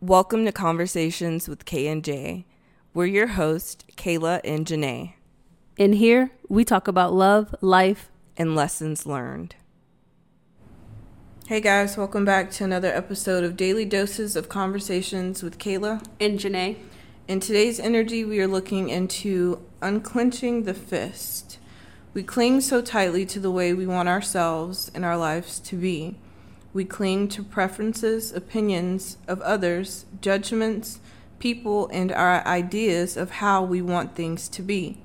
Welcome to Conversations with Kay and Jay. We're your hosts, Kayla and Janae. In here, we talk about love, life, and lessons learned. Hey guys, welcome back to another episode of Daily Doses of Conversations with Kayla and Janae. In today's energy, we are looking into unclenching the fist. We cling so tightly to the way we want ourselves and our lives to be. We cling to preferences, opinions of others, judgments, people, and our ideas of how we want things to be.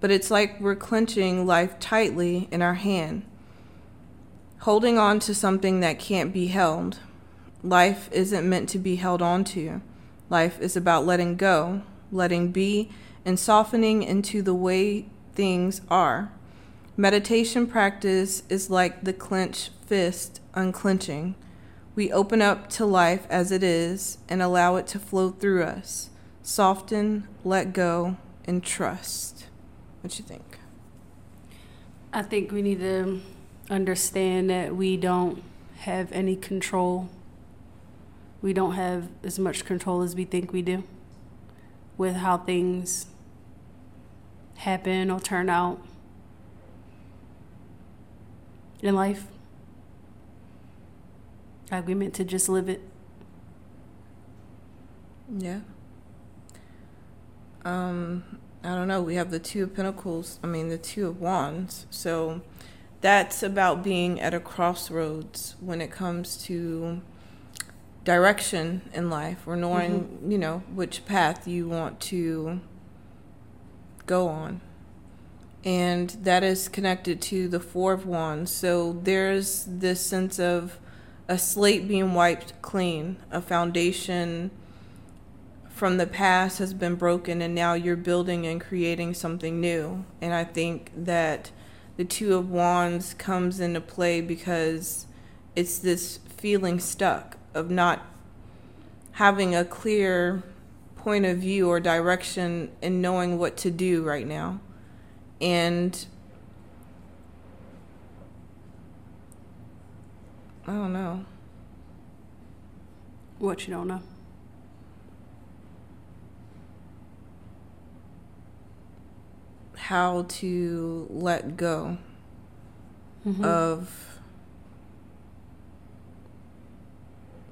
But it's like we're clenching life tightly in our hand, holding on to something that can't be held. Life isn't meant to be held on to. Life is about letting go, letting be, and softening into the way things are. Meditation practice is like the clenched fist unclenching. We open up to life as it is and allow it to flow through us. Soften, let go, and trust. What you think? I think we need to understand that we don't have any control. We don't have as much control as we think we do with how things happen or turn out in life. Like, we meant to just live it. Yeah. I don't know. We have the Two of Pentacles. I mean, the Two of Wands. So that's about being at a crossroads when it comes to direction in life, or knowing, you know, which path you want to go on. And that is connected to the Four of Wands. So there's this sense of a slate being wiped clean, a foundation from the past has been broken, and now you're building and creating something new. And I think that the Two of Wands comes into play because it's this feeling stuck of not having a clear point of view or direction and knowing what to do right now. And I don't know. What you don't know? How to let go of,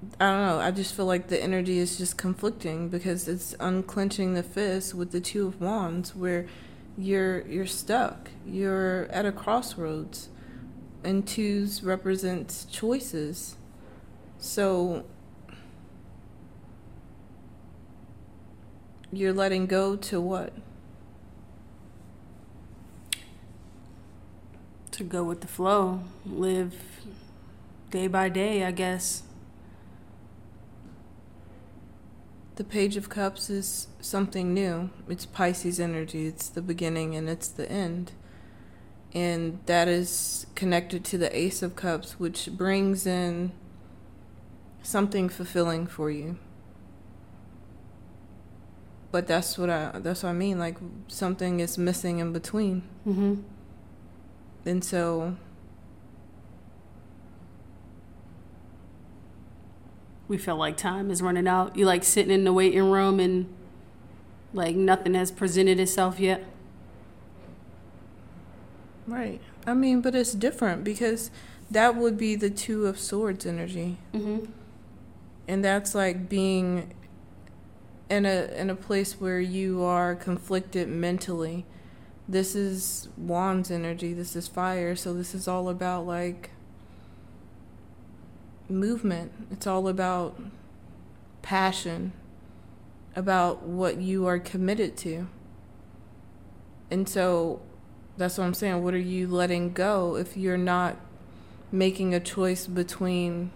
I don't know, I just feel like the energy is just conflicting because it's unclenching the fist with the Two of Wands, where you're stuck. You're at a crossroads. And twos represents choices. So you're letting go to what? To go with the flow. Live day by day, I guess. The Page of Cups is something new. It's Pisces energy. It's the beginning and it's the end. And that is connected to the Ace of Cups, which brings in something fulfilling for you. But that's what I mean. Like, something is missing in between. And so we feel like time is running out. You're like sitting in the waiting room and like nothing has presented itself yet. Right. I mean, but it's different because that would be the Two of Swords energy. And that's like being in a place where you are conflicted mentally. This is Wands energy. This is fire. So this is all about like movement. It's all about passion, about what you are committed to. And so that's what I'm saying. What are you letting go if you're not making a choice between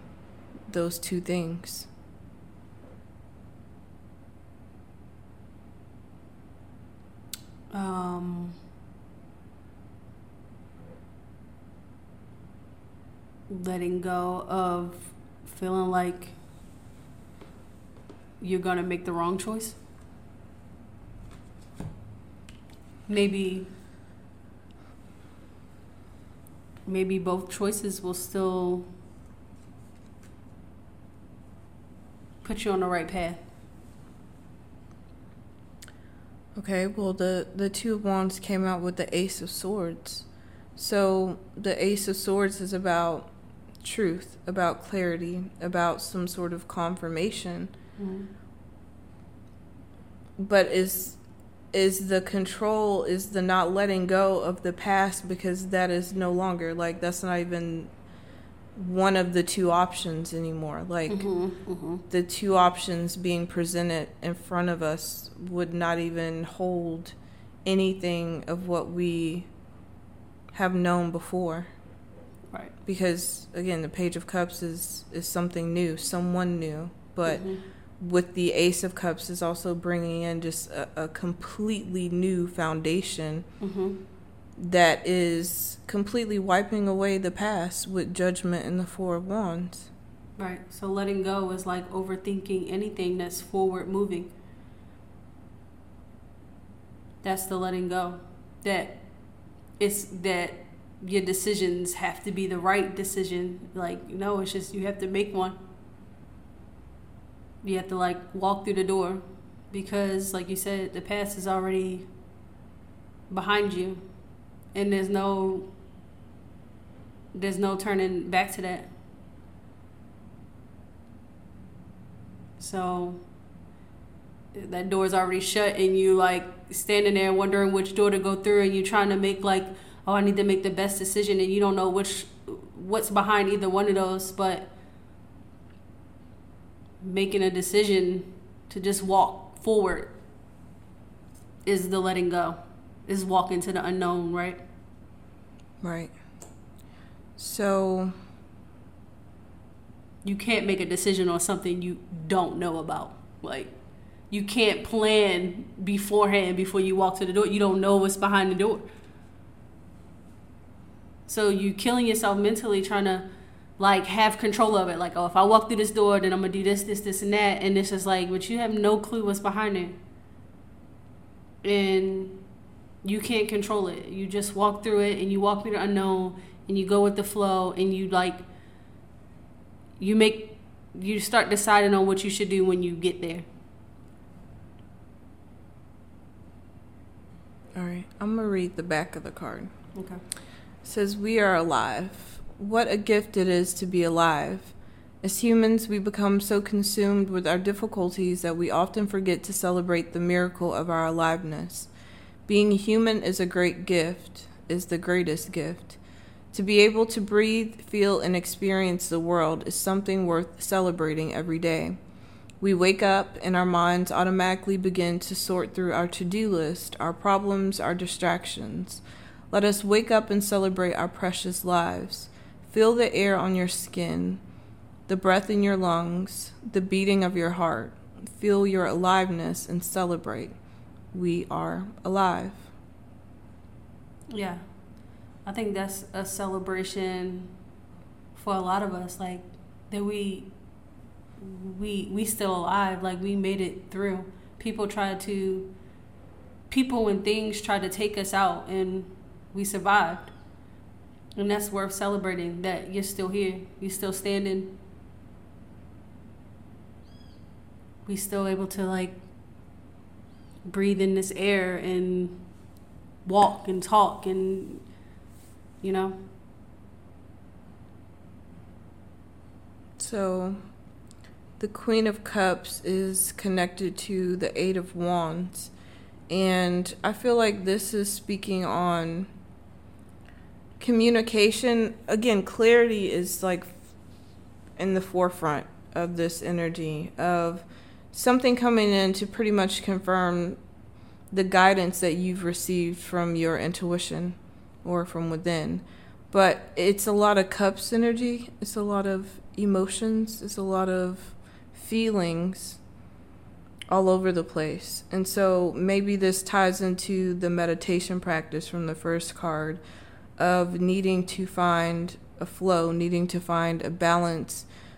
those two things? Letting go of feeling like you're going to make the wrong choice. Maybe both choices will still put you on the right path. Okay, well, the Two of Wands came out with the Ace of Swords. So the Ace of Swords is about truth, about clarity, about some sort of confirmation. Mm-hmm. But is the control, is the not letting go of the past, because that is no longer, like, that's not even one of the two options anymore. Like, mm-hmm, mm-hmm. The two options being presented in front of us would not even hold anything of what we have known before. Right. Because, again, the Page of Cups is something new, someone new, but... Mm-hmm. With the Ace of Cups is also bringing in just a completely new foundation, mm-hmm. that is completely wiping away the past with judgment in the Four of Wands. Right. So letting go is like overthinking anything that's forward moving. That's the letting go. That it's that your decisions have to be the right decision. Like, no, it's just you have to make one. You have to, like, walk through the door because, like you said, the past is already behind you, and there's no turning back to that. So that door is already shut, and you, like, standing there wondering which door to go through, and you trying to make, like, oh, I need to make the best decision, and you don't know what's behind either one of those, but... making a decision to just walk forward is the letting go, is walking to the unknown, right? Right. So you can't make a decision on something you don't know about. Like, you can't plan beforehand before you walk to the door. You don't know what's behind the door. So you're killing yourself mentally trying to, like, have control of it. Like, oh, if I walk through this door, then I'm going to do this, this, this, and that. And it's just like, but you have no clue what's behind it. And you can't control it. You just walk through it, and you walk through the unknown, and you go with the flow, and you, like, you start deciding on what you should do when you get there. All right. I'm going to read the back of the card. Okay. It says, we are alive. What a gift it is to be alive. As humans, we become so consumed with our difficulties that we often forget to celebrate the miracle of our aliveness. Being human is a great gift, is the greatest gift. To be able to breathe, feel, and experience the world is something worth celebrating every day. We wake up and our minds automatically begin to sort through our to-do list, our problems, our distractions. Let us wake up and celebrate our precious lives. Feel the air on your skin, the breath in your lungs, the beating of your heart. Feel your aliveness and celebrate. We are alive. Yeah. I think that's a celebration for a lot of us, like, that we still alive, like, we made it through. People and things try to take us out, and we survived. And that's worth celebrating, that you're still here. You're still standing. We still able to, like, breathe in this air and walk and talk and, you know. So the Queen of Cups is connected to the Eight of Wands. And I feel like this is speaking on... communication. Again, clarity is, like, in the forefront of this energy of something coming in to pretty much confirm the guidance that you've received from your intuition or from within. But it's a lot of cups energy. It's a lot of emotions. It's a lot of feelings all over the place. And so maybe this ties into the meditation practice from the first card, of needing to find a flow, needing to find a balance,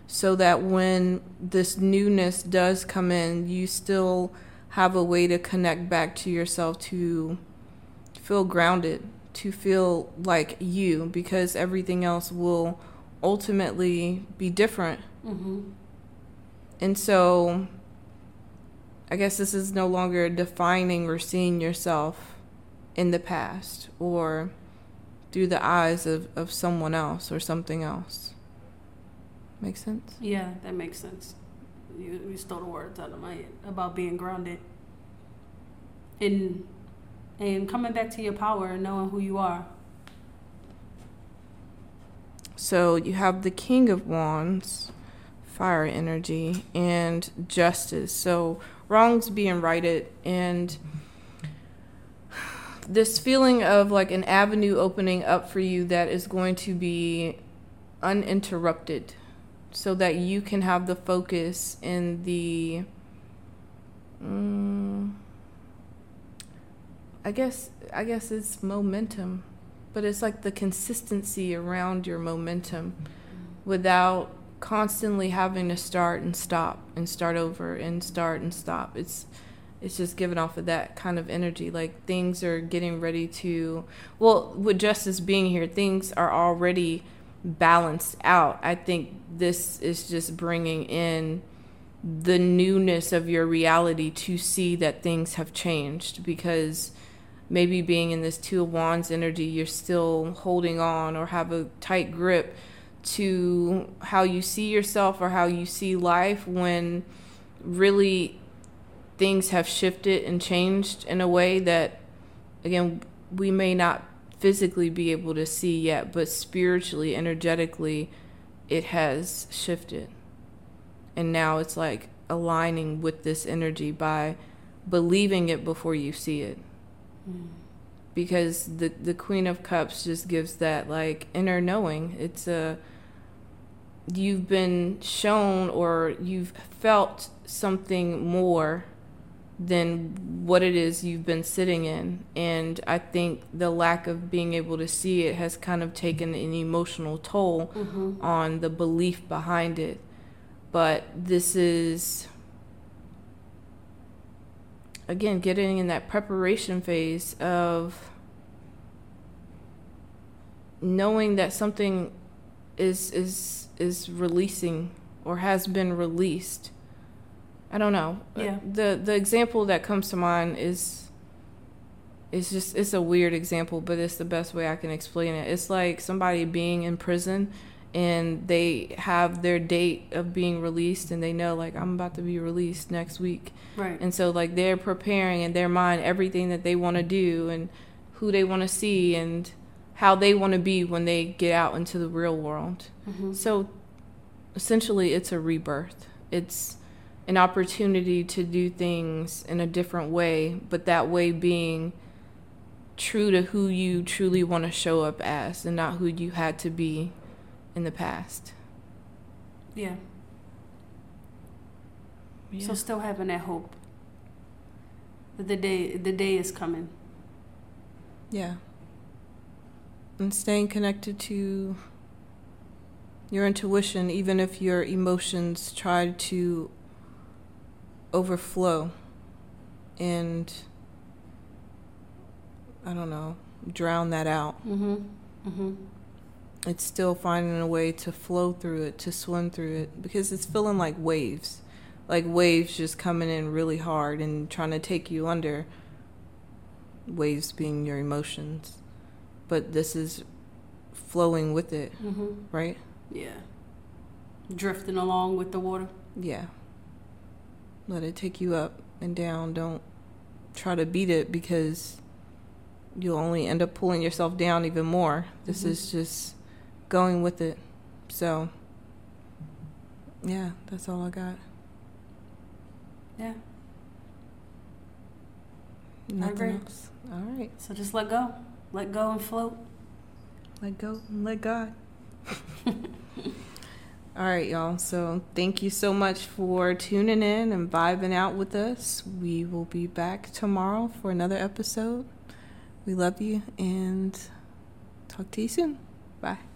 so that when this newness does come in, you still have a way to connect back to yourself, to feel grounded, to feel like you, because everything else will ultimately be different. Mm-hmm. And so I guess this is no longer defining or seeing yourself in the past or through the eyes of someone else or something else. Make sense? Yeah, that makes sense. You stole the words out of my head about being grounded and coming back to your power and knowing who you are. So you have the King of Wands, fire energy, and justice. So wrongs being righted, and this feeling of like an avenue opening up for you that is going to be uninterrupted so that you can have the focus and the, I guess it's momentum, but it's like the consistency around your momentum without constantly having to start and stop and start over and start and stop. It's just giving off of that kind of energy. Like things are getting ready to, well, with justice being here, things are already balanced out. I think this is just bringing in the newness of your reality to see that things have changed, because maybe being in this Two of Wands energy, you're still holding on or have a tight grip to how you see yourself or how you see life, when really things have shifted and changed in a way that, again, we may not physically be able to see yet, but spiritually, energetically, it has shifted. And now it's like aligning with this energy by believing it before you see it. Because the Queen of Cups just gives that like inner knowing. It's a, you've been shown or you've felt something more than what it is you've been sitting in. And I think the lack of being able to see it has kind of taken an emotional toll on the belief behind it. But this is, again, getting in that preparation phase of knowing that something is releasing or has been released. I don't know. Yeah. The example that comes to mind is a weird example, but it's the best way I can explain it. It's like somebody being in prison and they have their date of being released, and they know, like, I'm about to be released next week. Right. And so, like, they're preparing in their mind everything that they want to do and who they want to see and how they want to be when they get out into the real world. Mm-hmm. So, essentially, it's a rebirth. It's an opportunity to do things in a different way, but that way being true to who you truly want to show up as and not who you had to be in the past. Yeah. So still having that hope that the day is coming. Yeah. And staying connected to your intuition, even if your emotions try to overflow and, I don't know, drown that out. It's still finding a way to flow through it, to swim through it, because it's feeling like waves just coming in really hard and trying to take you under, waves being your emotions. But this is flowing with it, right? Yeah. Drifting along with the water. Yeah. Let it take you up and down. Don't try to beat it, because you'll only end up pulling yourself down even more. This is just going with it. So, yeah, that's all I got. Yeah. Nothing else. All right. So just let go. Let go and float. Let go and let God. All right, y'all. So thank you so much for tuning in and vibing out with us. We will be back tomorrow for another episode. We love you and talk to you soon. Bye.